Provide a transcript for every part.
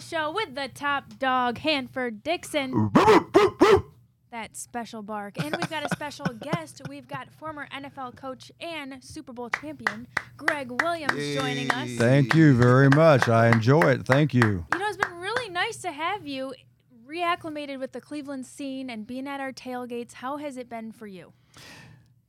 football show with the top dog, Hanford Dixon. That special bark. And we've got a special guest. We've got former NFL coach and Super Bowl champion, Gregg Williams, joining us. Thank you very much. I enjoy it. Thank you. You know, it's been really nice to have you reacclimated with the Cleveland scene and being at our tailgates. How has it been for you?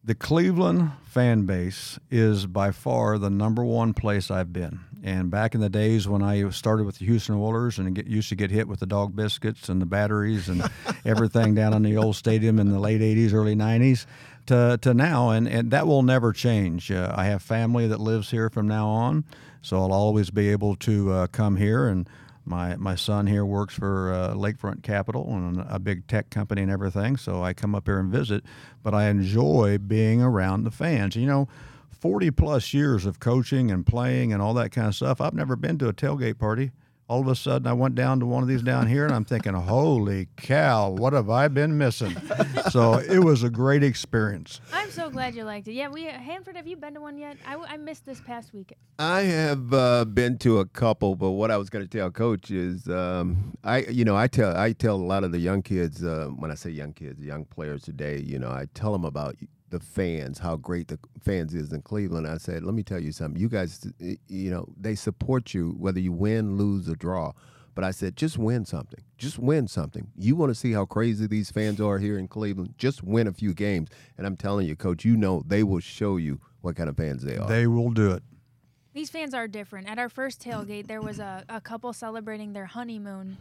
The Cleveland fan base is by far the number one place I've been. And back in the days when I started with the Houston Oilers and used to get hit with the dog biscuits and the batteries and everything down in the old stadium in the late 80s, early 90s, to now, and that will never change. I have family that lives here from now on, so I'll always be able to come here. And my son here works for Lakefront Capital and a big tech company and everything, so I come up here and visit. But I enjoy being around the fans. You know, 40-plus years of coaching and playing and all that kind of stuff, I've never been to a tailgate party. All of a sudden, I went down to one of these down here, and I'm thinking, holy cow, what have I been missing? So it was a great experience. I'm so glad you liked it. Yeah, Hanford, have you been to one yet? I missed this past weekend. I have been to a couple, but what I was going to tell Coach is, I tell a lot of the young kids, when I say young kids, young players today, you know, I tell them about the fans, how great the fans is in Cleveland. I said, let me tell you something. You guys, you know, they support you whether you win, lose, or draw. But I said, just win something. Just win something. You want to see how crazy these fans are here in Cleveland? Just win a few games. And I'm telling you, Coach, you know they will show you what kind of fans they are. They will do it. These fans are different. At our first tailgate, there was a couple celebrating their honeymoon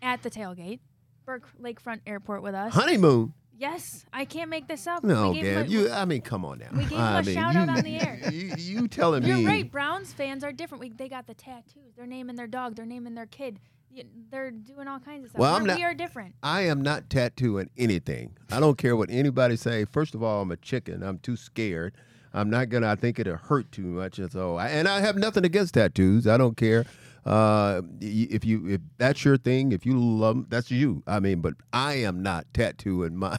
at the tailgate. Burke Lakefront Airport with us. Honeymoon? Yes, I can't make this up. No, Gab, come on now. We gave him a shout-out on the air. You telling me. You're right. Browns fans are different. They got the tattoos. They're naming their dog. They're naming their kid. They're doing all kinds of stuff. Well, we are different. I am not tattooing anything. I don't care what anybody say. First of all, I'm a chicken. I'm too scared. I'm not going to. I think it'll hurt too much. So, and I have nothing against tattoos. I don't care. If that's your thing, if you love, that's you. I mean, but I am not tattooing my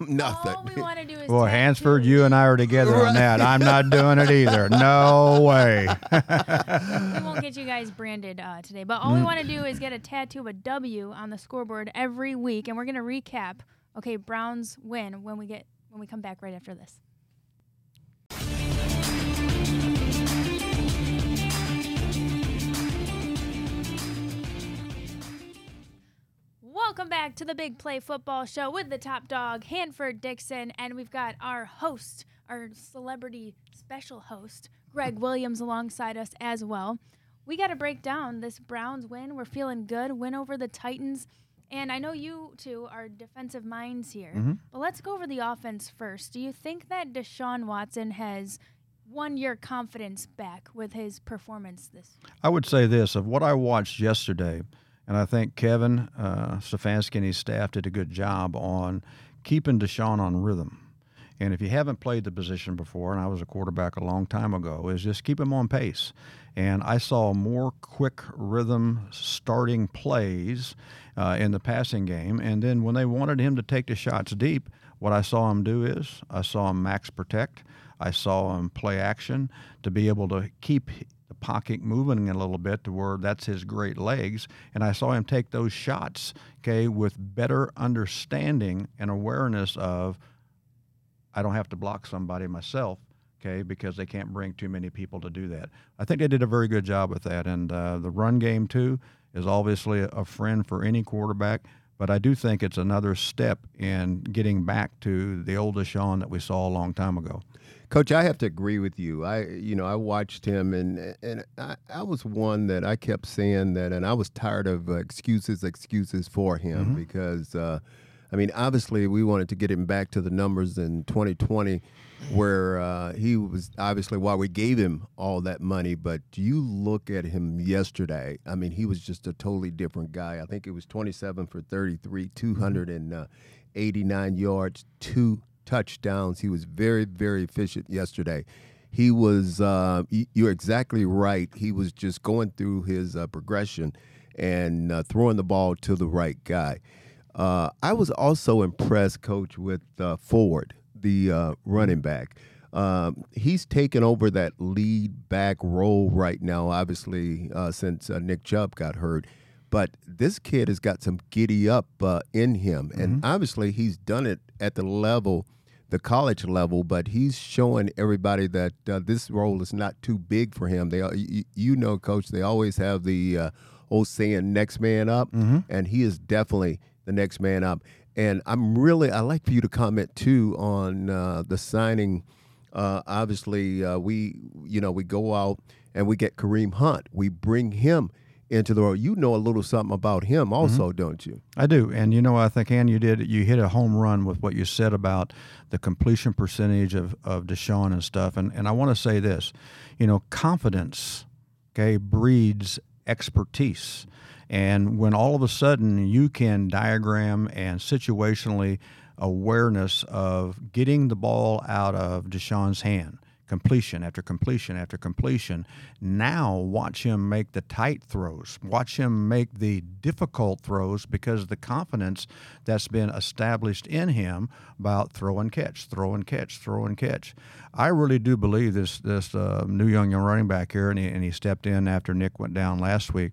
nothing. All we want to do is tattoo. Hanford, you and I are together on that. I'm not doing it either. No way. We won't get you guys branded today, but all we want to do is get a tattoo of a W on the scoreboard every week, and we're gonna recap. Okay, Browns win when we come back right after this. Welcome back to the Big Play Football Show with the top dog, Hanford Dixon, and we've got our host, our celebrity special host, Gregg Williams, alongside us as well. We got to break down this Browns win. We're feeling good, win over the Titans, and I know you two are defensive minds here, but let's go over the offense first. Do you think that Deshaun Watson has won your confidence back with his performance this week? I would say this, of what I watched yesterday, and I think Kevin Stefanski and his staff did a good job on keeping Deshaun on rhythm. And if you haven't played the position before, and I was a quarterback a long time ago, is just keep him on pace. And I saw more quick rhythm starting plays in the passing game. And then when they wanted him to take the shots deep, what I saw him do is I saw him max protect. I saw him play action to be able to keep the pocket moving a little bit to where that's his great legs. And I saw him take those shots, okay, with better understanding and awareness of I don't have to block somebody myself, okay, because they can't bring too many people to do that. I think they did a very good job with that. And the run game, too, is obviously a friend for any quarterback. But I do think it's another step in getting back to the old Deshaun that we saw a long time ago. Coach, I have to agree with you. I watched him, and I was one that I kept saying that, and I was tired of excuses for him because, obviously we wanted to get him back to the numbers in 2020 where he was obviously why we gave him all that money. But you look at him yesterday, I mean, he was just a totally different guy. I think it was 27 for 33, 289 yards, 2 touchdowns. He was very, very efficient yesterday. He was, you're exactly right. He was just going through his progression and throwing the ball to the right guy. I was also impressed, Coach, with Ford, the running back. He's taken over that lead back role right now, obviously, since Nick Chubb got hurt. But this kid has got some giddy up in him. Mm-hmm. And obviously he's done it at the level, the college level, but he's showing everybody that this role is not too big for him. They, you know, Coach, they always have the old saying, next man up, mm-hmm. and he is definitely the next man up. And I'd like for you to comment, too, on the signing. Obviously, we go out and we get Kareem Hunt. We bring him into the role. You know a little something about him also, mm-hmm. don't you? I do. And, I think, Ann, you hit a home run with what you said about the completion percentage of Deshaun and stuff. And I want to say this, confidence, okay, breeds expertise. And when all of a sudden you can diagram and situationally awareness of getting the ball out of Deshaun's hand, completion after completion after completion. Now watch him make the tight throws. Watch him make the difficult throws because the confidence that's been established in him about throw and catch, throw and catch, throw and catch. I really do believe this new young running back here, and he stepped in after Nick went down last week.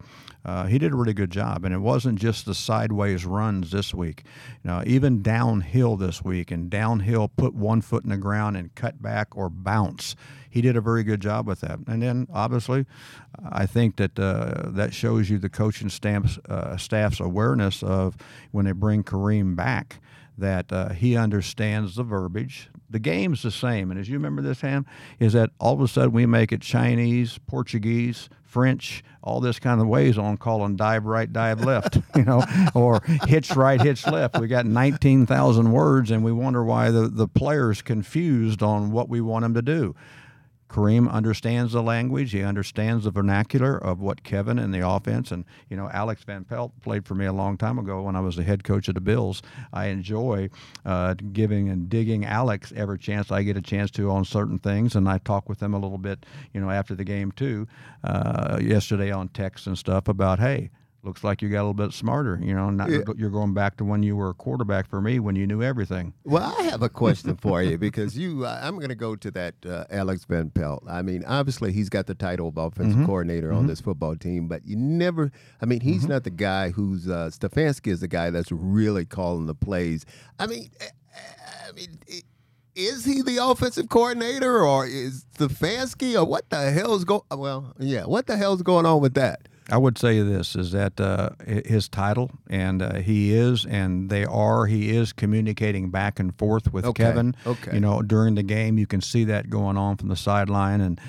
He did a really good job, and it wasn't just the sideways runs this week. Even downhill this week, and downhill put one foot in the ground and cut back or bounce. He did a very good job with that. And then, obviously, I think that that shows you the coaching staff's awareness of when they bring Kareem back, that he understands the verbiage. The game's the same, and as you remember this, Ham, is that all of a sudden we make it Chinese, Portuguese, French, all this kind of ways on calling dive right, dive left, or hitch right, hitch left. We got 19,000 words, and we wonder why the player's confused on what we want him to do. Kareem understands the language. He understands the vernacular of what Kevin and the offense, and, Alex Van Pelt played for me a long time ago when I was the head coach of the Bills. I enjoy giving and digging Alex every chance I get a chance to on certain things, and I talk with him a little bit, after the game too, yesterday on text and stuff about, hey, looks like you got a little bit smarter, You're going back to when you were a quarterback for me when you knew everything. Well, I have a question for you because I'm going to go to that Alex Van Pelt. I mean, obviously he's got the title of offensive mm-hmm. coordinator mm-hmm. on this football team, but he's mm-hmm. not the guy who's Stefanski is the guy that's really calling the plays. I mean, is he the offensive coordinator or is Stefanski or what the hell's going on with that? I would say this is that his title, and he is communicating back and forth with Kevin. Okay. During the game, you can see that going on from the sideline, and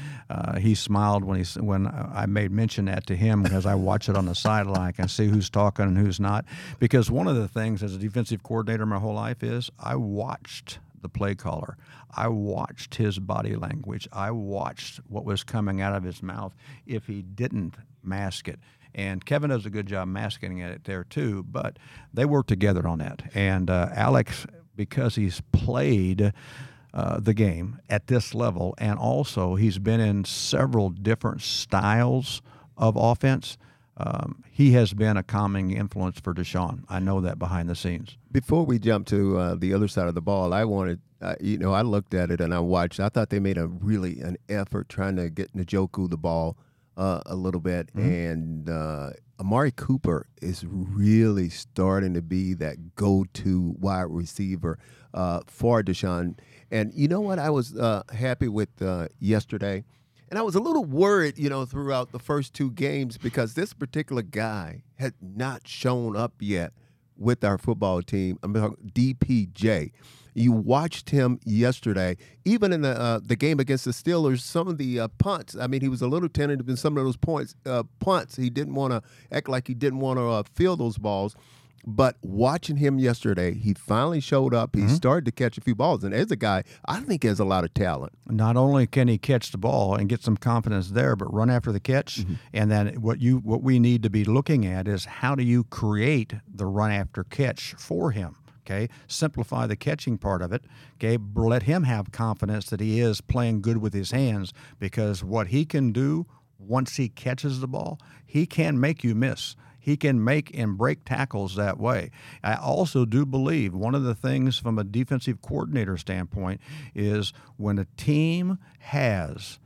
he smiled when I made mention that to him because I watch it on the sideline. I can see who's talking and who's not, because one of the things as a defensive coordinator my whole life is I watched the play caller. I watched his body language. I watched what was coming out of his mouth if he didn't mask it. And Kevin does a good job masking it there too, but they work together on that. And Alex, because he's played the game at this level, and also he's been in several different styles of offense, he has been a calming influence for Deshaun. I know that behind the scenes. Before we jump to the other side of the ball, I looked at it and I watched. I thought they made an effort trying to get Njoku the ball a little bit. Mm-hmm. And Amari Cooper is really starting to be that go-to wide receiver for Deshaun. And you know what I was happy with yesterday? And I was a little worried, throughout the first two games because this particular guy had not shown up yet with our football team. I'm talking DPJ. You watched him yesterday, even in the game against the Steelers. Some of the punts. I mean, he was a little tentative in some of those punts. He didn't want to act like he didn't want to field those balls. But watching him yesterday, he finally showed up. He mm-hmm. started to catch a few balls. And as a guy, I think he has a lot of talent. Not only can he catch the ball and get some confidence there, but run after the catch. Mm-hmm. And then what we need to be looking at is how do you create the run after catch for him? Okay, simplify the catching part of it. Okay, let him have confidence that he is playing good with his hands because what he can do once he catches the ball, he can make you miss. He can make and break tackles that way. I also do believe one of the things from a defensive coordinator standpoint is when a team has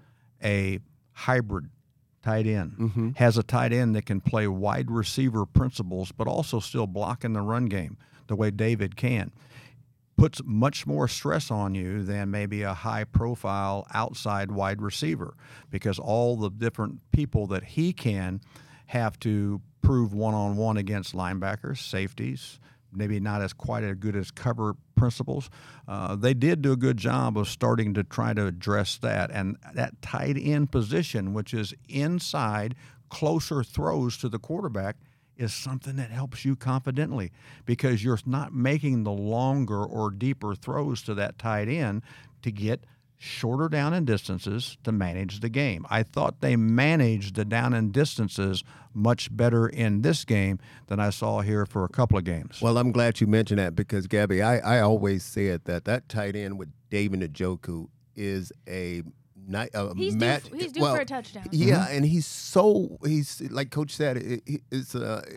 a hybrid tight end, mm-hmm. has a tight end that can play wide receiver principles, but also still block in the run game the way David can. Puts much more stress on you than maybe a high-profile outside wide receiver, because all the different people that he can have to prove one-on-one against linebackers, safeties, maybe not as quite as good as cover principles. They did do a good job of starting to try to address that. And that tight end position, which is inside, closer throws to the quarterback, is something that helps you confidently, because you're not making the longer or deeper throws to that tight end to get shorter down and distances to manage the game. I thought they managed the down and distances much better in this game than I saw here for a couple of games. Well, I'm glad you mentioned that, because, Gabby, I always said that tight end with David Njoku is a – He's due for a touchdown. Yeah, mm-hmm. and he's like Coach said,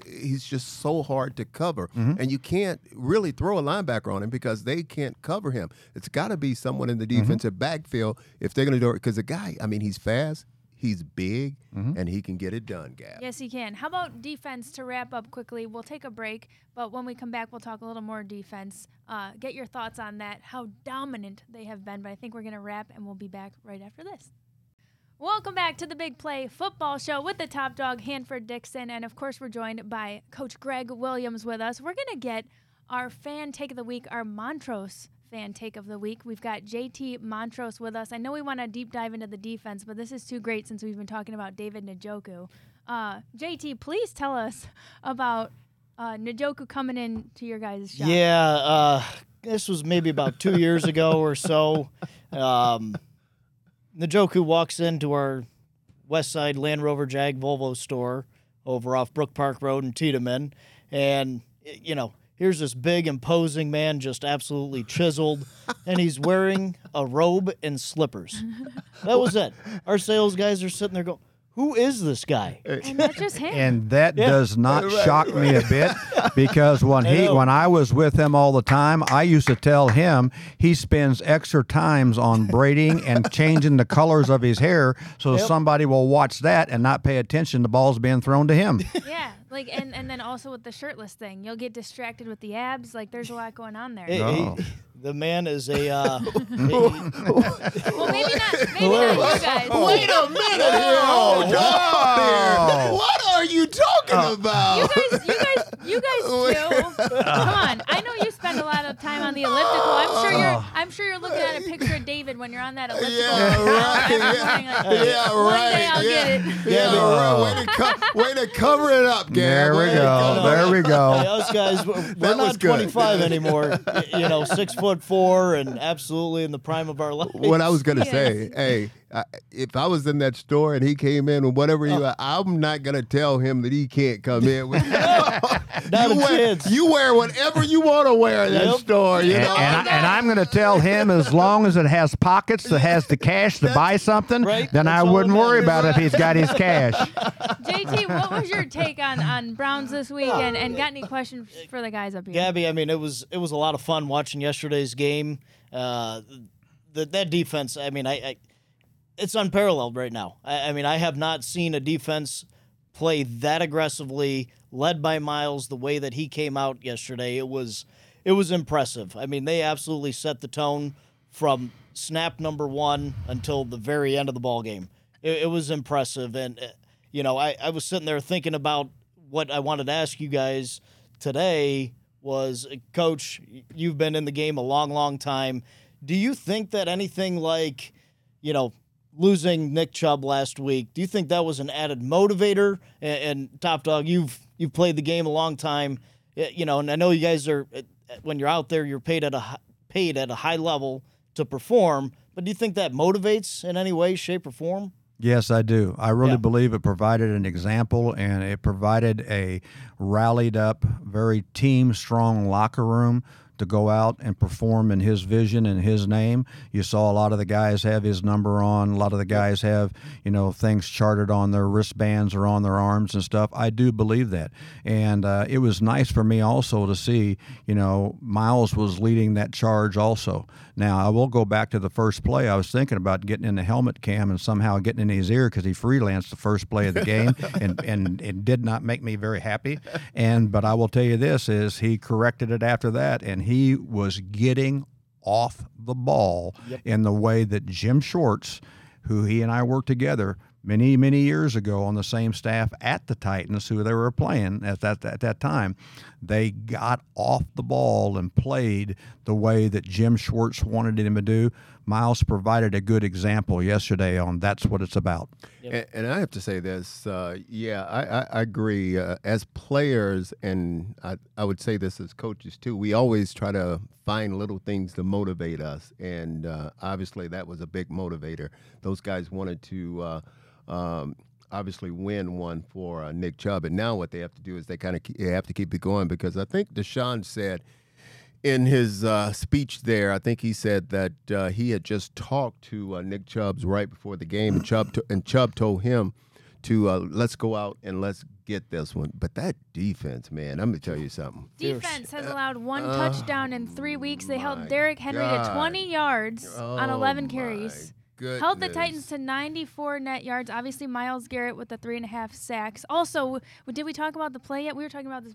he's just so hard to cover, mm-hmm. and you can't really throw a linebacker on him because they can't cover him. It's got to be someone in the defensive mm-hmm. backfield if they're going to do it, because the guy, I mean, he's fast, he's big, mm-hmm. and he can get it done, Gab. Yes, he can. How about defense to wrap up quickly? We'll take a break, but when we come back, we'll talk a little more defense. Get your thoughts on that, how dominant they have been, but I think we're going to wrap, and we'll be back right after this. Welcome back to the Big Play Football Show with the top dog, Hanford Dixon, and, of course, we're joined by Coach Gregg Williams with us. We're going to get our fan take of the week, our Montrose fan take of the week. We've got JT Montrose with us. I know we want to deep dive into the defense, but this is too great since we've been talking about David Njoku. JT, please tell us about Njoku coming in to your guys' shop. Yeah, this was maybe about 2 years ago or so. Njoku walks into our West Side Land Rover Jag Volvo store over off Brook Park Road in Tiedemann, and, you know, here's this big, imposing man, just absolutely chiseled, and he's wearing a robe and slippers. That was it. Our sales guys are sitting there going, who is this guy? And that's just him. And that does not shock me a bit, because when I was with him all the time, I used to tell him he spends extra times on braiding and changing the colors of his hair so somebody will watch that and not pay attention to balls being thrown to him. Yeah. Like and then also with the shirtless thing, you'll get distracted with the abs. Like, there's a lot going on there. The man is a. Well, maybe not you guys. Wait a minute! Oh, what are you talking about? You guys too. Come on! I know you spend a lot of time on the elliptical. I'm sure you're looking at a picture of David when you're on that elliptical. Yeah, right. One day I'll get it. Way to cover it up, Gary. There we go. Us guys, we're not 25 anymore. 6'4" and absolutely in the prime of our life. What I was going to say, hey, if I was in that store and he came in with whatever I'm not going to tell him that he can't come in with. You wear whatever you want to wear in that store. And I'm going to tell him, as long as it has pockets that has the cash to buy something, right? Then I wouldn't worry about if he's got his cash. JT, what was your take on Browns this week, and got any questions for the guys up here? Gabby, I mean, it was a lot of fun watching yesterday's game. That defense, I mean, it's unparalleled right now. I mean, I have not seen a defense play that aggressively, led by Myles, the way that he came out yesterday. It was impressive. I mean, they absolutely set the tone from snap number one until the very end of the ball game. It was impressive, and I was sitting there thinking about what I wanted to ask you guys today. Was, Coach, you've been in the game a long, long time. Do you think that anything like, losing Nick Chubb last week, do you think that was an added motivator? And Top Dog, you've played the game a long time, and I know you guys are, when you're out there, you're paid at a high level to perform. But do you think that motivates in any way, shape, or form? Yes, I do. I really believe it provided an example, and it provided a rallied up, very team strong locker room to go out and perform in his vision and his name. You saw a lot of the guys have his number on. A lot of the guys have, you know, things charted on their wristbands or on their arms and stuff. I do believe that. And it was nice for me also to see, you know, Myles was leading that charge also. Now, I will go back to the first play. I was thinking about getting in the helmet cam and somehow getting in his ear because he freelanced the first play of the game, and it did not make me very happy. But I will tell you this, is he corrected it after that, and he was getting off the ball in the way that Jim Schwartz, who he and I worked together many, many years ago on the same staff at the Titans, who they were playing at that time, they got off the ball and played the way that Jim Schwartz wanted him to do. Myles provided a good example yesterday on that's what it's about. Yep. And I have to say this, I agree. As players, and I would say this as coaches too, we always try to find little things to motivate us. And obviously that was a big motivator. Those guys wanted to obviously win one for Nick Chubb. And now what they have to do is they have to keep it going, because I think Deshaun said in his speech there, I think he said that he had just talked to Nick Chubb right before the game, and Chubb told him to let's go out and let's get this one. But that defense, man, I'm going to tell you something. Defense has allowed one touchdown in 3 weeks. They held Derrick Henry to 20 yards on 11 carries. Goodness. Held the Titans to 94 net yards. Obviously, Myles Garrett with the 3.5 sacks. Also, did we talk about the play yet? We were talking about this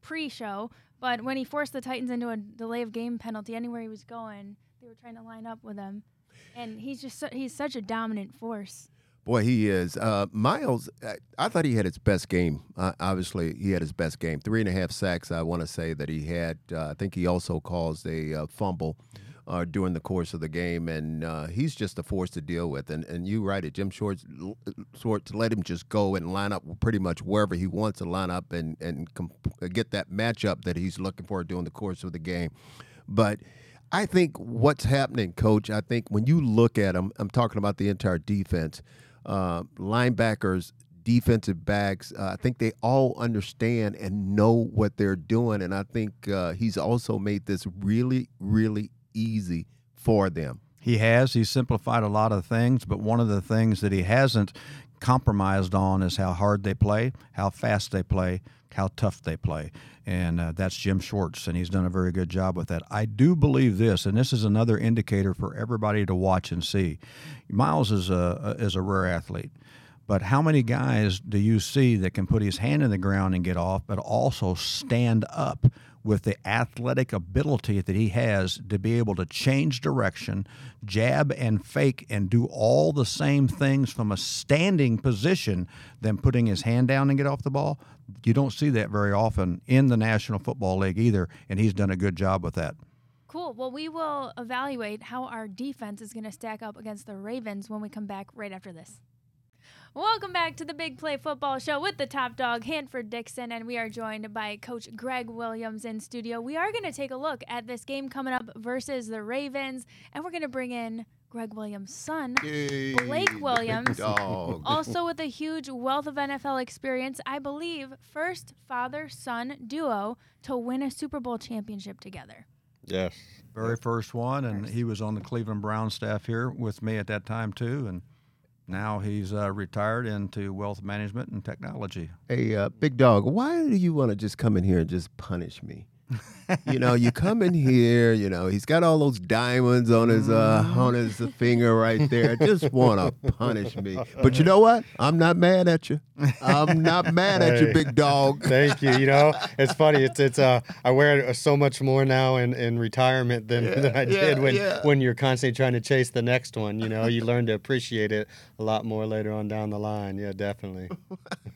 pre-show, but when he forced the Titans into a delay of game penalty, anywhere he was going, they were trying to line up with him. And he's such a dominant force. Boy, he is. Myles, I thought he had his best game. Obviously, he had his best game. 3.5 sacks, I want to say, that he had. I think he also caused a fumble during the course of the game, and he's just a force to deal with. And you're right, Jim Schwartz let him just go and line up pretty much wherever he wants to line up and get that matchup that he's looking for during the course of the game. But I think what's happening, Coach, I think when you look at him, I'm talking about the entire defense, linebackers, defensive backs, I think they all understand and know what they're doing. And I think he's also made this really, really easy for them. He has. He's simplified a lot of things, but one of the things that he hasn't compromised on is how hard they play, how fast they play, how tough they play. And that's Jim Schwartz, and he's done a very good job with that. I do believe this, and this is another indicator for everybody to watch and see. Myles is a rare athlete, but how many guys do you see that can put his hand in the ground and get off, but also stand up with the athletic ability that he has to be able to change direction, jab and fake, and do all the same things from a standing position than putting his hand down and get off the ball? You don't see that very often in the National Football League either, and he's done a good job with that. Cool. Well, we will evaluate how our defense is going to stack up against the Ravens when we come back right after this. Welcome back to the Big Play Football Show with the top dog, Hanford Dixon, and we are joined by Coach Gregg Williams in studio. We are going to take a look at this game coming up versus the Ravens, and we're going to bring in Gregg Williams' son, Blake Williams, also with a huge wealth of NFL experience. I believe first father-son duo to win a Super Bowl championship together. Yes. Very first one, and he was on the Cleveland Browns staff here with me at that time, too, and now he's retired into wealth management and technology. Hey, Big Dog, why do you want to just come in here and just punish me? You know, you come in here, you know, he's got all those diamonds on his finger right there. Just want to punish me. But you know what? I'm not mad at you. I'm not mad at you, Big Dog. Thank you. You know, it's funny. It's I wear it so much more now in retirement than I did when you're constantly trying to chase the next one. You know, you learn to appreciate it a lot more later on down the line. Yeah, definitely.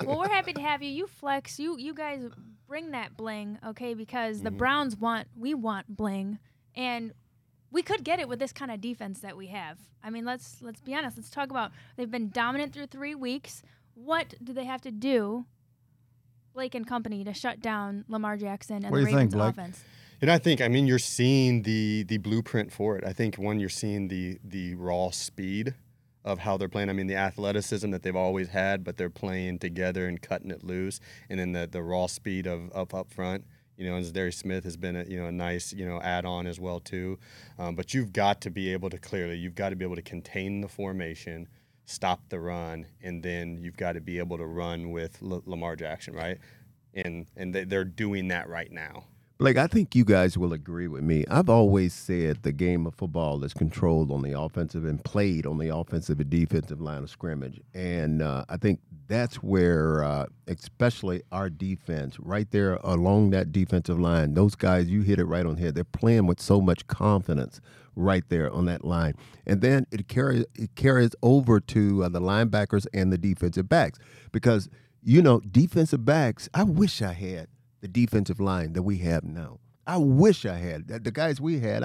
Well, we're happy to have you. You flex. You guys bring that bling, okay, because the Browns want bling, and we could get it with this kind of defense that we have. I mean, let's be honest. Let's talk about they've been dominant through 3 weeks. What do they have to do, Blake and company, to shut down Lamar Jackson and the Ravens' offense? And I think, I mean, you're seeing the blueprint for it. I think, one, you're seeing the raw speed of how they're playing. I mean, the athleticism that they've always had, but they're playing together and cutting it loose, and then the raw speed of up front. and Zaire Smith has been a nice add-on as well too. But you've got to be able to contain the formation, stop the run, and then you've got to be able to run with Lamar Jackson, right? And they're doing that right now. Blake, I think you guys will agree with me. I've always said the game of football is controlled on the offensive and played on the offensive and defensive line of scrimmage. And I think that's where, especially our defense, right there along that defensive line, those guys, you hit it right on the head. They're playing with so much confidence right there on that line. And then it carries over to the linebackers and the defensive backs because, defensive backs, I wish I had the defensive line that we have now. I wish I had. The guys we had,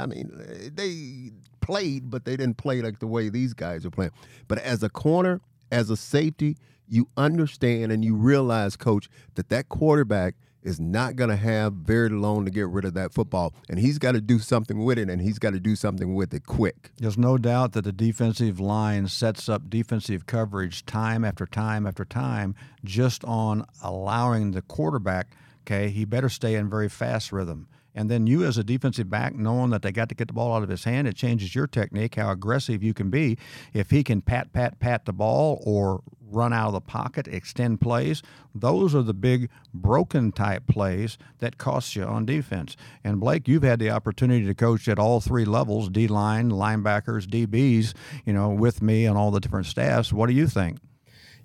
they played, but they didn't play like the way these guys are playing. But as a corner, as a safety, you understand and you realize, Coach, that quarterback is not going to have very long to get rid of that football, and he's got to do something with it, and he's got to do something with it quick. There's no doubt that the defensive line sets up defensive coverage time after time after time just on allowing the quarterback . Okay, he better stay in very fast rhythm. And then you as a defensive back, knowing that they got to get the ball out of his hand, it changes your technique, how aggressive you can be. If he can pat the ball or run out of the pocket, extend plays, those are the big broken type plays that cost you on defense. And Blake, you've had the opportunity to coach at all three levels, D-line, linebackers, DBs, with me and all the different staffs. What do you think?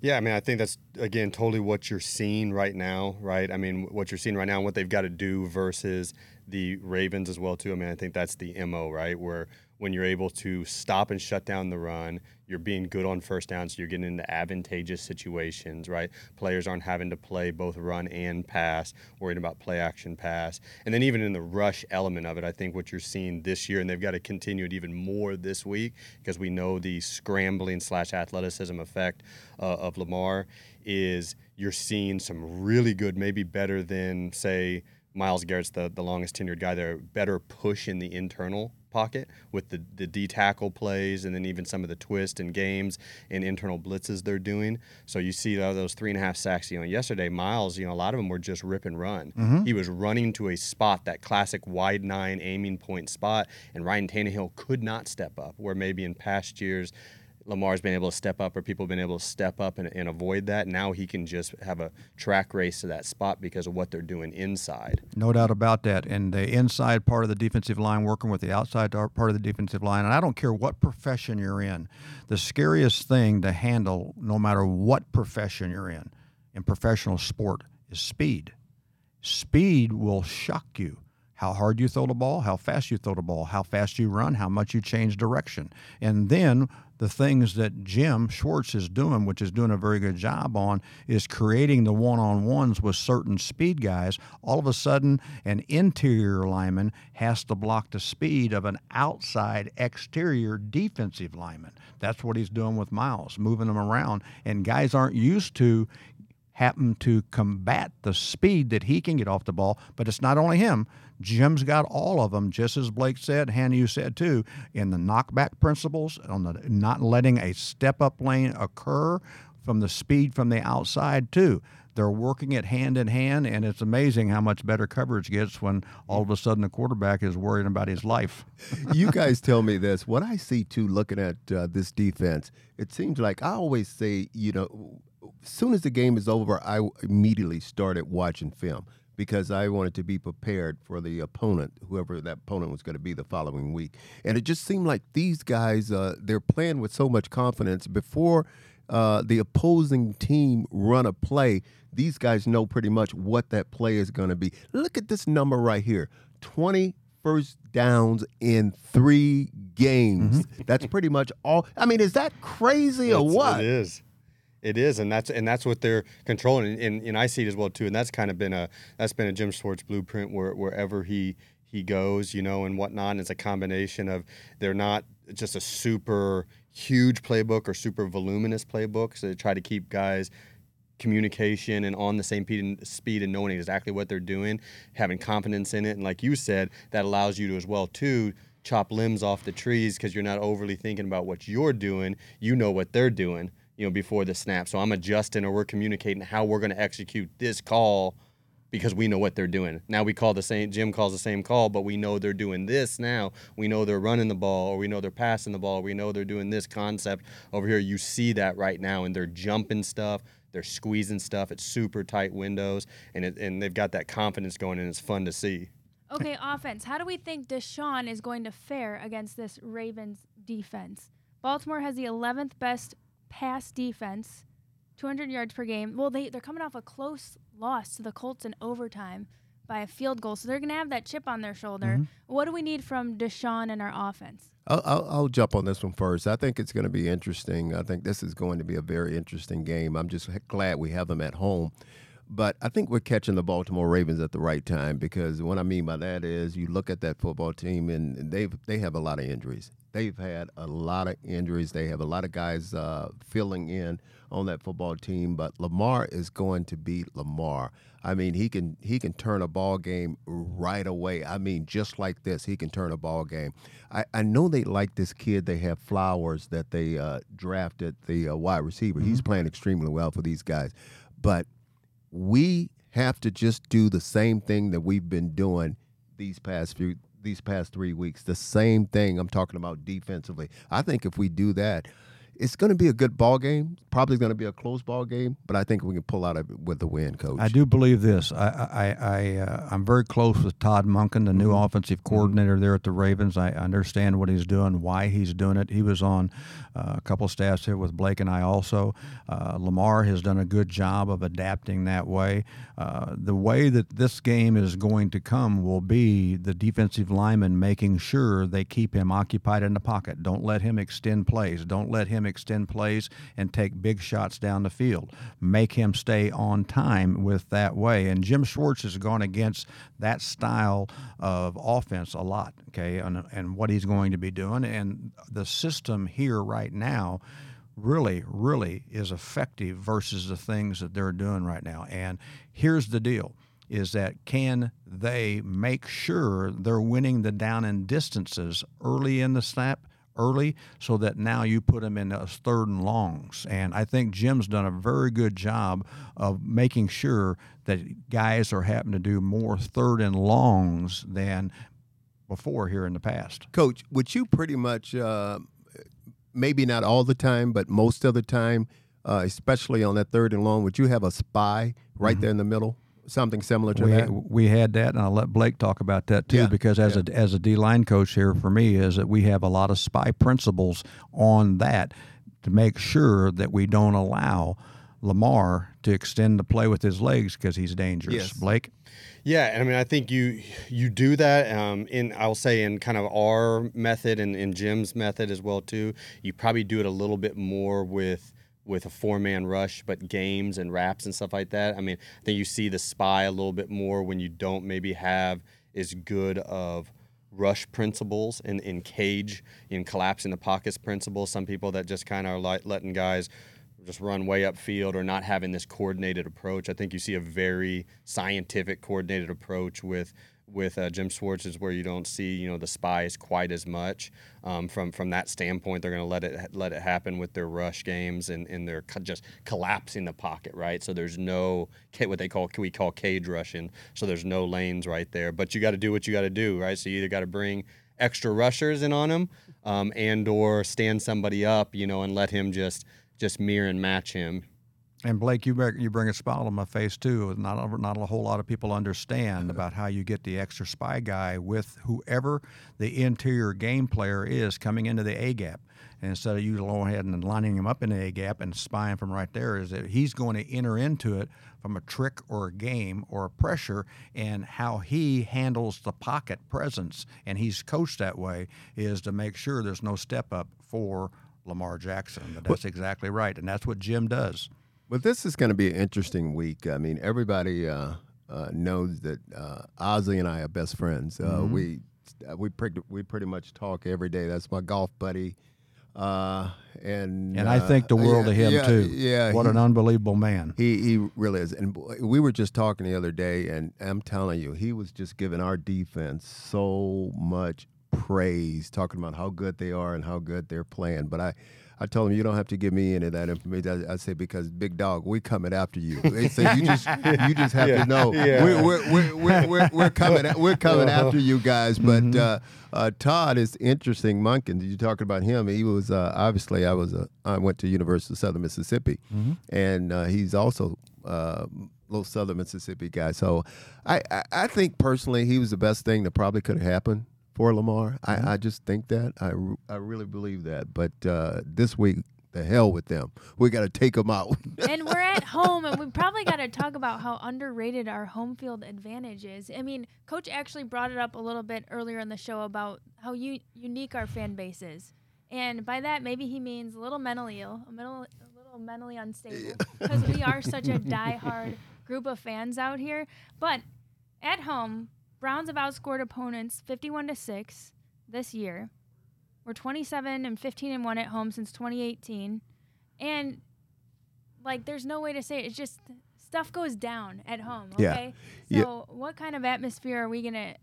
Yeah, I think that's, again, totally what you're seeing right now, right? What you're seeing right now and what they've got to do versus the Ravens as well, too. I think that's the MO, right, where when you're able to stop and shut down the run, you're being good on first down, so you're getting into advantageous situations, right? Players aren't having to play both run and pass, worrying about play-action pass. And then even in the rush element of it, I think what you're seeing this year, and they've got to continue it even more this week because we know the scrambling/athleticism effect of Lamar is you're seeing some really good, maybe better than, say, Myles Garrett's the longest tenured guy there, better push in the internal pocket with the D-tackle plays and then even some of the twist and games and internal blitzes they're doing. So you see those 3.5 sacks, yesterday, Myles, a lot of them were just rip and run. Mm-hmm. He was running to a spot, that classic wide 9 aiming point spot, and Ryan Tannehill could not step up, where maybe in past years Lamar's been able to step up or people have been able to step up and avoid that. Now he can just have a track race to that spot because of what they're doing inside. No doubt about that. And the inside part of the defensive line working with the outside part of the defensive line. And I don't care what profession you're in. The scariest thing to handle, no matter what profession you're in professional sport, is speed. Speed will shock you. How hard you throw the ball, how fast you throw the ball, how fast you run, how much you change direction. And then the things that Jim Schwartz is doing, which is doing a very good job on, is creating the one-on-ones with certain speed guys. All of a sudden, an interior lineman has to block the speed of an outside exterior defensive lineman. That's what he's doing with Myles, moving them around. And guys aren't used to happen to combat the speed that he can get off the ball. But it's not only him. Jim's got all of them, just as Blake said, Hannah, you said too, in the knockback principles, on the not letting a step-up lane occur from the speed from the outside too. They're working it hand in hand, and it's amazing how much better coverage gets when all of a sudden the quarterback is worrying about his life. You guys tell me this. What I see, too, looking at this defense, it seems like I always say, as soon as the game is over, I immediately started watching film because I wanted to be prepared for the opponent, whoever that opponent was going to be the following week. And it just seemed like these guys, they're playing with so much confidence. Before the opposing team run a play, these guys know pretty much what that play is going to be. Look at this number right here, 20 first downs in 3 games. Mm-hmm. That's pretty much all. Is that crazy or what? It is. It is, and that's what they're controlling, and I see it as well too. And that's kind of been a Jim Schwartz blueprint wherever he goes, and whatnot. And it's a combination of they're not just a super huge playbook or super voluminous playbook, so they try to keep guys communication and on the same speed and knowing exactly what they're doing, having confidence in it, and like you said, that allows you to as well too chop limbs off the trees because you're not overly thinking about what you're doing. You know what they're doing. Before the snap. So I'm adjusting or we're communicating how we're going to execute this call because we know what they're doing. Now we call the same, Jim calls the same call, but we know they're doing this now. We know they're running the ball, or we know they're passing the ball, or we know they're doing this concept over here. You see that right now, and they're jumping stuff. They're squeezing stuff at super tight windows, and they've got that confidence going, and it's fun to see. Okay, offense. How do we think Deshaun is going to fare against this Ravens defense? Baltimore has the 11th best pass defense, 200 yards per game. Well, they're coming off a close loss to the Colts in overtime by a field goal, so they're going to have that chip on their shoulder. Mm-hmm. What do we need from Deshaun and our offense? I'll jump on this one first. I think it's going to be interesting. I think this is going to be a very interesting game. I'm just glad we have them at home. But I think we're catching the Baltimore Ravens at the right time, because what I mean by that is you look at that football team, and they have a lot of injuries. They've had a lot of injuries. They have a lot of guys filling in on that football team. But Lamar is going to be Lamar. I mean, he can turn a ball game right away. I mean, just like this, he can turn a ball game. I know they like this kid. They have Flowers that they drafted, the wide receiver. Mm-hmm. He's playing extremely well for these guys. But we have to just do the same thing that we've been doing these past 3 weeks. The same thing I'm talking about defensively. I think if we do that, it's going to be a good ball game. Probably going to be a close ball game, but I think we can pull out of it with the win, Coach. I do believe this. I'm very close with Todd Monken, the new offensive coordinator there at the Ravens. I understand what he's doing, why he's doing it. He was on a couple of staffs here with Blake and I also. Lamar has done a good job of adapting that way. The way that this game is going to come will be the defensive linemen making sure they keep him occupied in the pocket. Don't let him extend plays. Don't let him extend plays and take big shots down the field. Make him stay on time with that way. And Jim Schwartz has gone against that style of offense a lot, okay, and what he's going to be doing. And the system here right now really, really is effective versus the things that they're doing right now. And here's the deal, is that can they make sure they're winning the down and distances early in the snap, early, so that now you put them in those third and longs. And I think Jim's done a very good job of making sure that guys are having to do more third and longs than before here in the past. Coach, would you pretty much, maybe not all the time, but most of the time, especially on that third and long, would you have a spy right there in the middle? Something similar to that? We had that, and I'll let Blake talk about that too, because as a D-line coach here for me is that we have a lot of spy principles on that to make sure that we don't allow Lamar to extend the play with his legs because he's dangerous. Yes. Blake? Yeah, I mean, I think you do that, in kind of our method and in Jim's method as well too. You probably do it a little bit more with a four-man rush, but games and wraps and stuff like that. I mean, I think you see the spy a little bit more when you don't maybe have as good of rush principles and in cage, in collapse in the pockets principles. Some people that just kind of are like letting guys just run way upfield or not having this coordinated approach. I think you see a very scientific coordinated approach with Jim Schwartz is where you don't see, the spies quite as much. From that standpoint, they're going to let it happen with their rush games and they're just collapsing the pocket, right? So there's no what we call cage rushing. So there's no lanes right there. But you got to do what you got to do, right? So you either got to bring extra rushers in on him, and or stand somebody up, and let him just mirror and match him. And Blake, you bring a smile on my face too. Not a whole lot of people understand about how you get the extra spy guy with whoever the interior game player is coming into the A gap. And instead of you going ahead and lining him up in the A gap and spying from right there, is that he's going to enter into it from a trick or a game or a pressure, and how he handles the pocket presence, and he's coached that way, is to make sure there's no step up for Lamar Jackson. But that's exactly right, and that's what Jim does. Well, this is going to be an interesting week. I mean, everybody knows that Ozzy and I are best friends. Mm-hmm. We pretty much talk every day. That's my golf buddy, and I think the world of him too. Yeah, what an unbelievable man. He really is. And we were just talking the other day, and I'm telling you, he was just giving our defense so much praise, talking about how good they are and how good they're playing. But I. I told him, you don't have to give me any of that information. I said, because big dog, we're coming after you. They said, you just have to know we're coming after you guys. But Todd is interesting. Monken, you talking about him? He was obviously I went to University of Southern Mississippi, and he's also little Southern Mississippi guy. So I think personally he was the best thing that probably could have happened for Lamar. I just think that. I really believe that. But this week, the hell with them. We got to take them out. And we're at home, and we probably got to talk about how underrated our home field advantage is. I mean, Coach actually brought it up a little bit earlier in the show about how unique our fan base is. And by that, maybe he means a little mentally ill, a little mentally unstable, because we are such a diehard group of fans out here. But at home, Browns have outscored opponents 51-6 this year. We're 27-15-1 at home since 2018, and there's no way to say it. It's just stuff goes down at home. Okay, yeah. So what kind of atmosphere are we gonna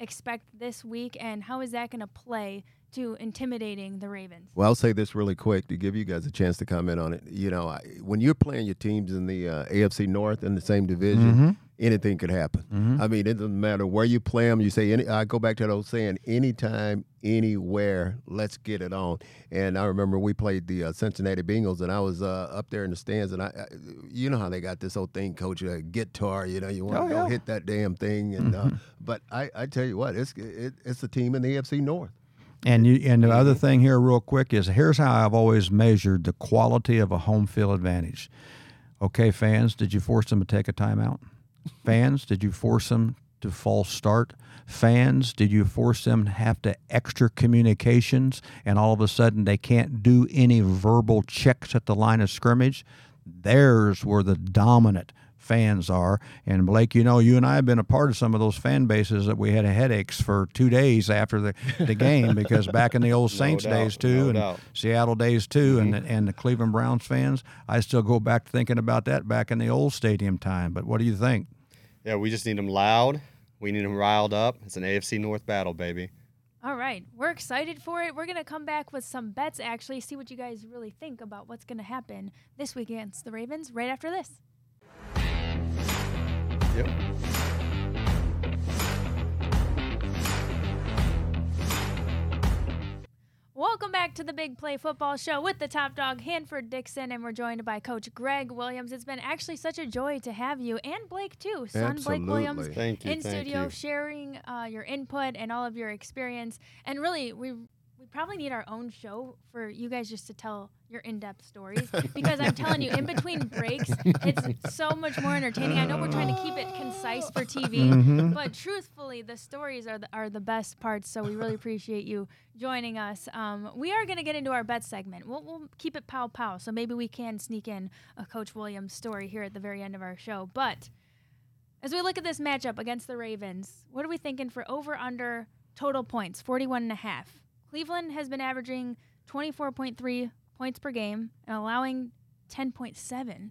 expect this week, and how is that gonna play to intimidating the Ravens? Well, I'll say this really quick to give you guys a chance to comment on it. You know, when you're playing your teams in the AFC North in the same division, anything could happen. I mean, it doesn't matter where you play them. You say, I go back to that old saying, anytime, anywhere, let's get it on. And I remember we played the Cincinnati Bengals, and I was up there in the stands, and I you know how they got this old thing, Coach, guitar, you want to go hit that damn thing. And but I tell you what, it's a team in the AFC North. And the other thing here real quick is here's how I've always measured the quality of a home field advantage. Okay, fans, did you force them to take a timeout? Fans, did you force them to false start? Fans, did you force them to have to extra communications and all of a sudden they can't do any verbal checks at the line of scrimmage? There's where the dominant fans are. And Blake, you and I have been a part of some of those fan bases that we had headaches for 2 days after the game, because back in the old Saints days too, and Seattle days too, and the Cleveland Browns fans, I still go back thinking about that back in the old stadium time. But what do you think? Yeah, we just need them loud. We need them riled up. It's an AFC North battle, baby. All right. We're excited for it. We're going to come back with some bets, actually, see what you guys really think about what's going to happen this week against the Ravens right after this. Yep. Welcome back to the Big Play Football Show with the top dog, Hanford Dixon, and we're joined by Coach Gregg Williams. It's been actually such a joy to have you, and Blake, too. Son Blake Williams in studio, sharing your input and all of your experience. And really, we probably need our own show for you guys just to tell your in-depth stories, because I'm telling you, in between breaks, it's so much more entertaining. I know we're trying to keep it concise for TV, but truthfully, the stories are the best parts, so we really appreciate you joining us. We are going to get into our bet segment. We'll keep it pow-pow, so maybe we can sneak in a Coach Williams story here at the very end of our show. But as we look at this matchup against the Ravens, what are we thinking for over-under total points, 41.5? Cleveland has been averaging 24.3 points per game and allowing 10.7.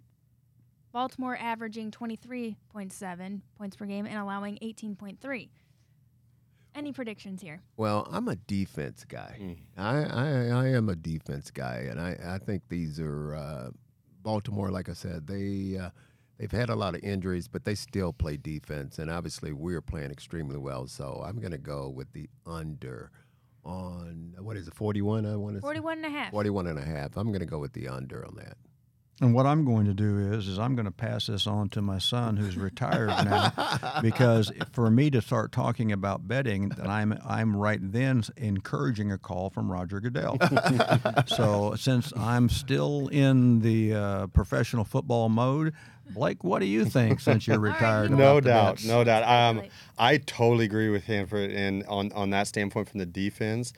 Baltimore averaging 23.7 points per game and allowing 18.3. Any predictions here? Well, I'm a defense guy. I am a defense guy, and I think these are Baltimore, like I said, they've had a lot of injuries, but they still play defense, and obviously we're playing extremely well, so I'm going to go with the under on, what is it, 41? 41.5. I'm going to go with the under on that. And what I'm going to do is I'm going to pass this on to my son, who's retired now, because for me to start talking about betting, I'm right then encouraging a call from Roger Goodell. So since I'm still in the professional football mode, Blake, what do you think since you're retired? No doubt. I totally agree with Hanford, and on that standpoint from the defense,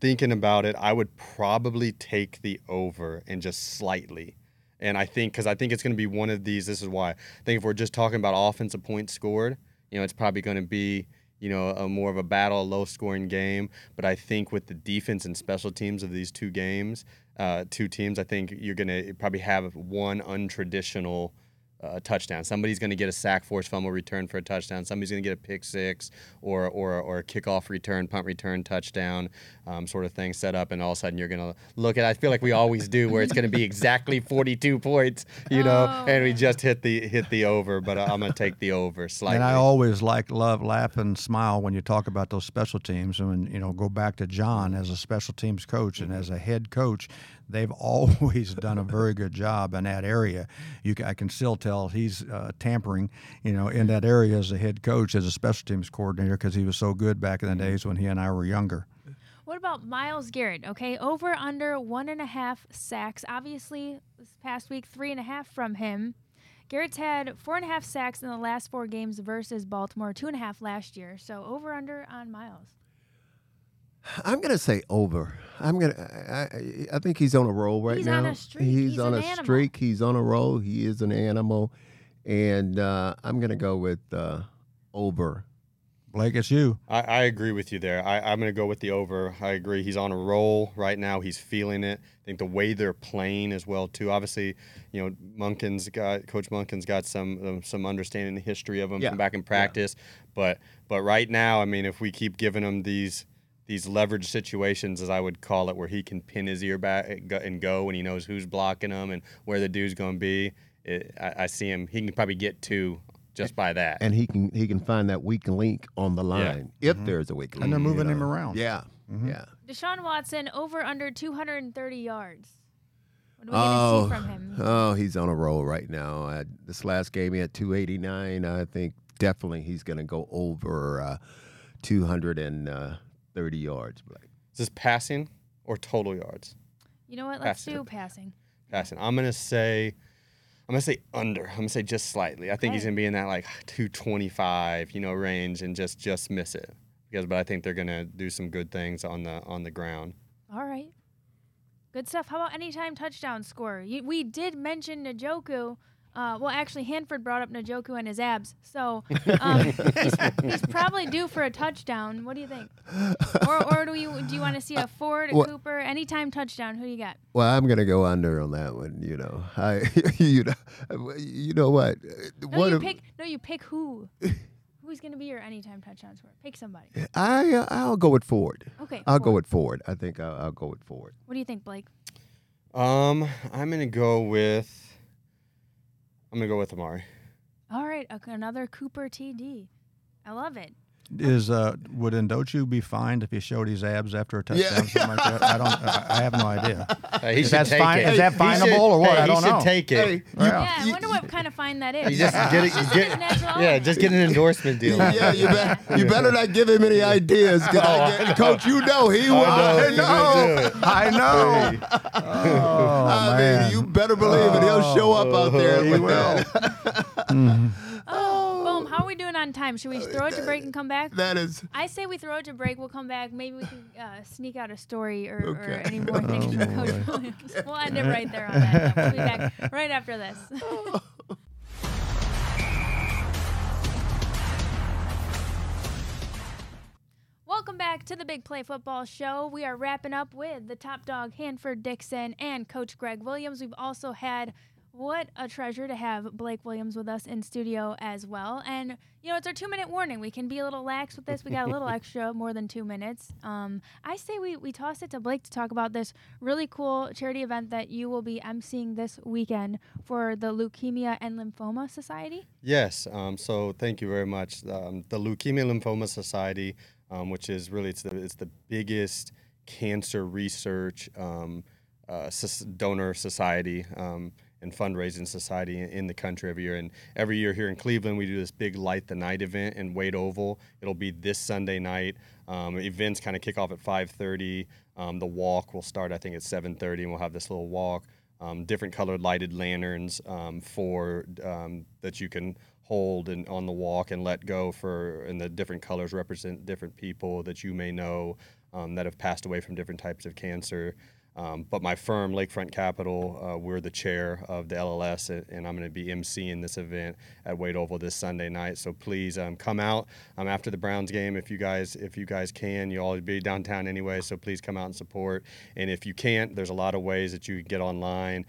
thinking about it, I would probably take the over and just slightly. And I think it's going to be one of these. This is why I think if we're just talking about offensive points scored, it's probably going to be, a more of a battle, a low-scoring game. But I think with the defense and special teams of these two teams, I think you're going to probably have one untraditional a touchdown. Somebody's going to get a sack, forced fumble, return for a touchdown. Somebody's going to get a pick six or a kickoff return, punt return, touchdown sort of thing set up, and all of a sudden you're going to look at, I feel like we always do, where it's going to be exactly 42 points, and we just hit the over, but I'm going to take the over slightly. And I always laugh, and smile when you talk about those special teams, and when, go back to John as a special teams coach and as a head coach, they've always done a very good job in that area. I can still tell he's tampering, in that area as a head coach, as a special teams coordinator, because he was so good back in the days when he and I were younger. What about Myles Garrett? Okay, over under 1.5 sacks. Obviously, this past week, 3.5 from him. Garrett's had 4.5 sacks in the last 4 games versus Baltimore, 2.5 last year. So over under on Myles. I'm going to say over. I think he's on a roll right now. He's on a streak. He's on a streak. He's on a roll. He is an animal. And I'm going to go with over. Blake, it's you. I agree with you there. I'm going to go with the over. I agree. He's on a roll right now. He's feeling it. I think the way they're playing as well, too. Obviously, Coach Monken's got some understanding the history of him from back in practice. Yeah. But right now, I mean, if we keep giving him these leverage situations, as I would call it, where he can pin his ear back and go, and he knows who's blocking him and where the dude's going to be. I see him. He can probably get 2 just by that. And he can find that weak link on the line if there's a weak link. And they're moving him around. Yeah. Mm-hmm. Yeah. Deshaun Watson, over under 230 yards. What are we going to see from him? Oh, he's on a roll right now. This last game he had 289. I think definitely he's going to go over 230 yards, Blake. Is this passing or total yards? You know what? Let's do passing. Passing. I'm gonna say under. I'm gonna say just slightly. I think he's gonna be in that 225, range, and just miss it. But I think they're gonna do some good things on the ground. All right, good stuff. How about anytime touchdown score? We did mention Njoku. Hanford brought up Njoku and his abs, so he's probably due for a touchdown. What do you think? Or do you want to see a Ford, Cooper, anytime touchdown? Who do you got? Well, I'm gonna go under on that one. What? You pick who. Who's going to be your anytime touchdown scorer? Pick somebody. I'll go with Ford. Okay. Go with Ford. I think I'll go with Ford. What do you think, Blake? I'm gonna go with. I'm going to go with Amari. All right, another Cooper TD. I love it. Would Ndochu be fined if he showed his abs after a touchdown? Yeah. Something like that? I have no idea. Is that finable or what? I don't know. He should take it. I wonder what kind of fine that is. Just get an endorsement deal. You better not give him any ideas. Coach, he will. I know. Oh, man. You better believe it. He'll show up out there. He will. How are we doing on time? Should we throw it to break and come back? That is. I say we throw it to break. We'll come back. Maybe we can sneak out a story or any more things from Coach Williams. We'll end it right there on that. We'll be back right after this. Welcome back to the Big Play Football Show. We are wrapping up with the top dog, Hanford Dixon, and Coach Gregg Williams. We've also had... What a treasure to have Blake Williams with us in studio as well. And, it's our 2-minute warning. We can be a little lax with this. We got a little extra, more than 2 minutes. I say we toss it to Blake to talk about this really cool charity event that you will be emceeing this weekend for the Leukemia and Lymphoma Society. Yes. So thank you very much. The Leukemia and Lymphoma Society, which is really it's the biggest cancer research donor society and fundraising society in the country every year. And every year here in Cleveland, we do this big Light the Night event in Wade Oval. It'll be this Sunday night. Events kind of kick off at 5:30. The walk will start, I think, at 7:30, and we'll have this little walk. Different colored lighted lanterns that you can hold and on the walk and let go for, and the different colors represent different people that you may know that have passed away from different types of cancer. But my firm, Lakefront Capital, we're the chair of the LLS, and I'm going to be emceeing this event at Wade Oval this Sunday night. So please come out after the Browns game if you guys can. You'll all be downtown anyway, so please come out and support. And if you can't, there's a lot of ways that you can get online,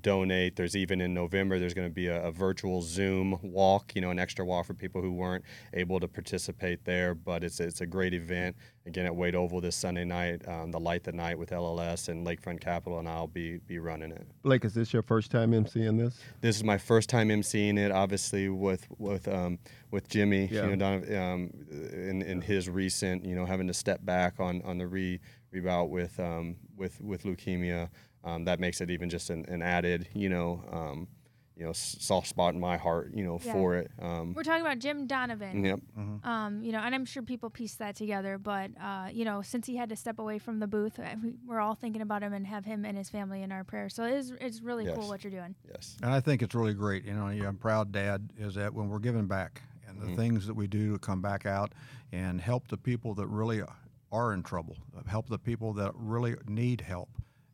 donate. There's even in November, there's going to be a virtual Zoom walk, an extra walk for people who weren't able to participate there. But it's a great event. Again, at Wade Oval this Sunday night, the Light the Night with LLS and Lakefront Capital, and I'll be running it. Blake, is this your first time emceeing this? This is my first time emceeing it, obviously with Jimmy, yeah. Donovan, in his recent, having to step back on the rebout with leukemia, that makes it even just an added, soft spot in my heart, yeah. for it. We're talking about Jim Donovan. Yep. Mm-hmm. And I'm sure people piece that together, but, since he had to step away from the booth, we're all thinking about him and have him and his family in our prayers. So it's really yes. cool what you're doing. Yes. And I think it's really great. I'm proud, Dad, is that when we're giving back and the mm-hmm. things that we do to come back out and help the people that really are in trouble, help the people that really need help.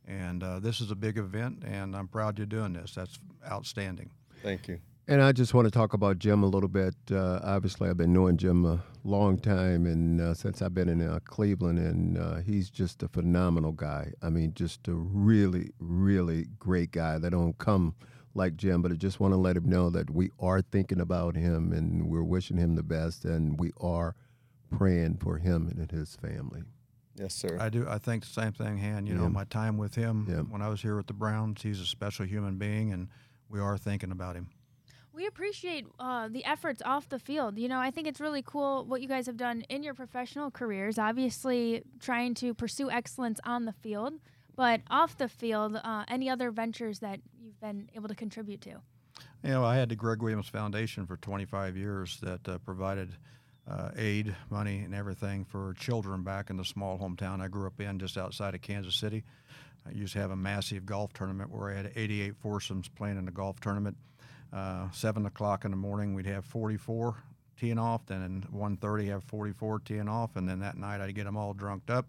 And this is a big event, and I'm proud you're doing this. That's outstanding. Thank you. And I just want to talk about Jim a little bit. Obviously, I've been knowing Jim a long time, and since I've been in Cleveland, and he's just a phenomenal guy. I mean, just a really, really great guy. They don't come like Jim, but I just want to let him know that we are thinking about him, and we're wishing him the best, and we are praying for him and his family. Yes, sir. I do. I think the same thing, Han. You yeah. know, my time with him yeah. when I was here with the Browns, he's a special human being, and we are thinking about him. We appreciate the efforts off the field. I think it's really cool what you guys have done in your professional careers, obviously trying to pursue excellence on the field, but off the field, any other ventures that you've been able to contribute to? I had the Gregg Williams Foundation for 25 years that provided aid, money, and everything for children back in the small hometown I grew up in just outside of Kansas City. I used to have a massive golf tournament where I had 88 foursomes playing in a golf tournament. 7 o'clock in the morning, we'd have 44 teeing off, then at 1:30 have 44 teeing off, and then that night I'd get them all drunked up,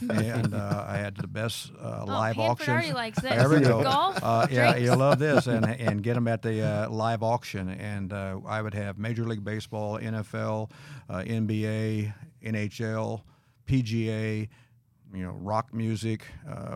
and I had the best live auction. Hanford already likes this. There we go. Golf, yeah, you love this, and get them at the live auction, and I would have Major League Baseball, NFL, NBA, NHL, PGA, rock music,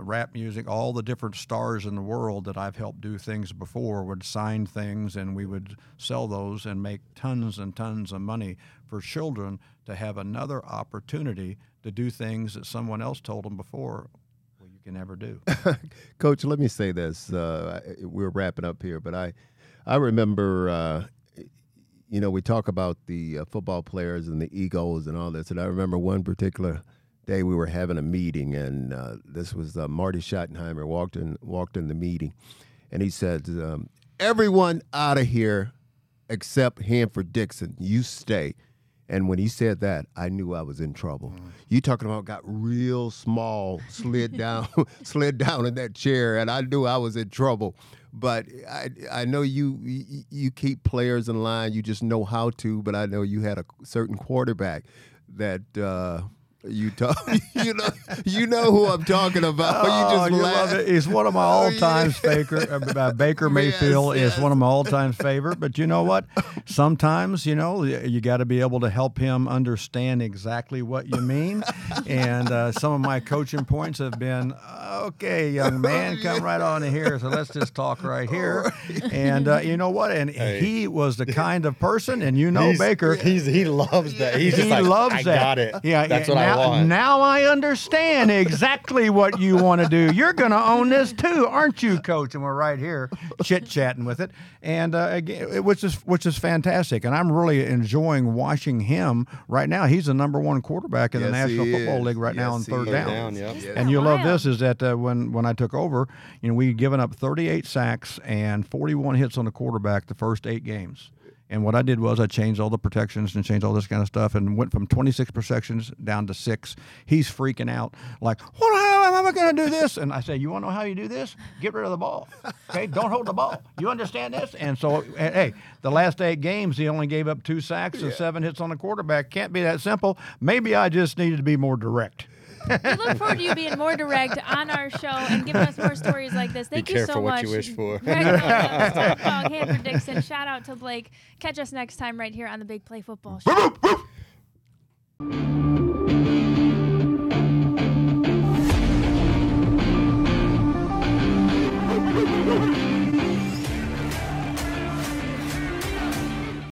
rap music, all the different stars in the world that I've helped do things before would sign things, and we would sell those and make tons and tons of money for children to have another opportunity to do things that someone else told them before, well, you can never do. Coach, let me say this. We're wrapping up here, but I remember, we talk about the football players and the egos and all this, and I remember one particular day we were having a meeting, and this was Marty Schottenheimer walked in the meeting, and he said, "Everyone out of here except Hanford Dixon. You stay." And when he said that, I knew I was in trouble. Mm. You talking about got real small, slid down in that chair, and I knew I was in trouble. But I know you keep players in line. You just know how to. But I know you had a certain quarterback that. You know who I'm talking about. Oh, you love it. He's one of my all-time favorite. Baker Mayfield is one of my all-time favorite. But you know what? Sometimes, you got to be able to help him understand exactly what you mean. And some of my coaching points have been, okay, young man, come right on in here. So let's just talk right here. And you know what? And he was the kind of person, and Baker. He loves that. He's just like, I got it. Yeah, that's what I want. Now I understand exactly what you want to do. You're going to own this too, aren't you, Coach? And we're right here chit-chatting with it, and again, which is fantastic. And I'm really enjoying watching him right now. He's the number one quarterback in the National Football League right now on third down. And you love this is that when I took over, we'd given up 38 sacks and 41 hits on the quarterback the first 8 games. And what I did was I changed all the protections and changed all this kind of stuff and went from 26 protections down to 6. He's freaking out like, what the hell am I going to do this? And I say, you want to know how you do this? Get rid of the ball. Okay, don't hold the ball. You understand this? And so, hey, the last 8 games, he only gave up 2 sacks and 7 hits on the quarterback. Can't be that simple. Maybe I just needed to be more direct. We look forward to you being more direct on our show and giving us more stories like this. Thank you so much. Be careful what you wish for. Gregg Williams, Top Dog, Hanford Dixon. Shout out to Blake. Catch us next time right here on the Big Play Football Show.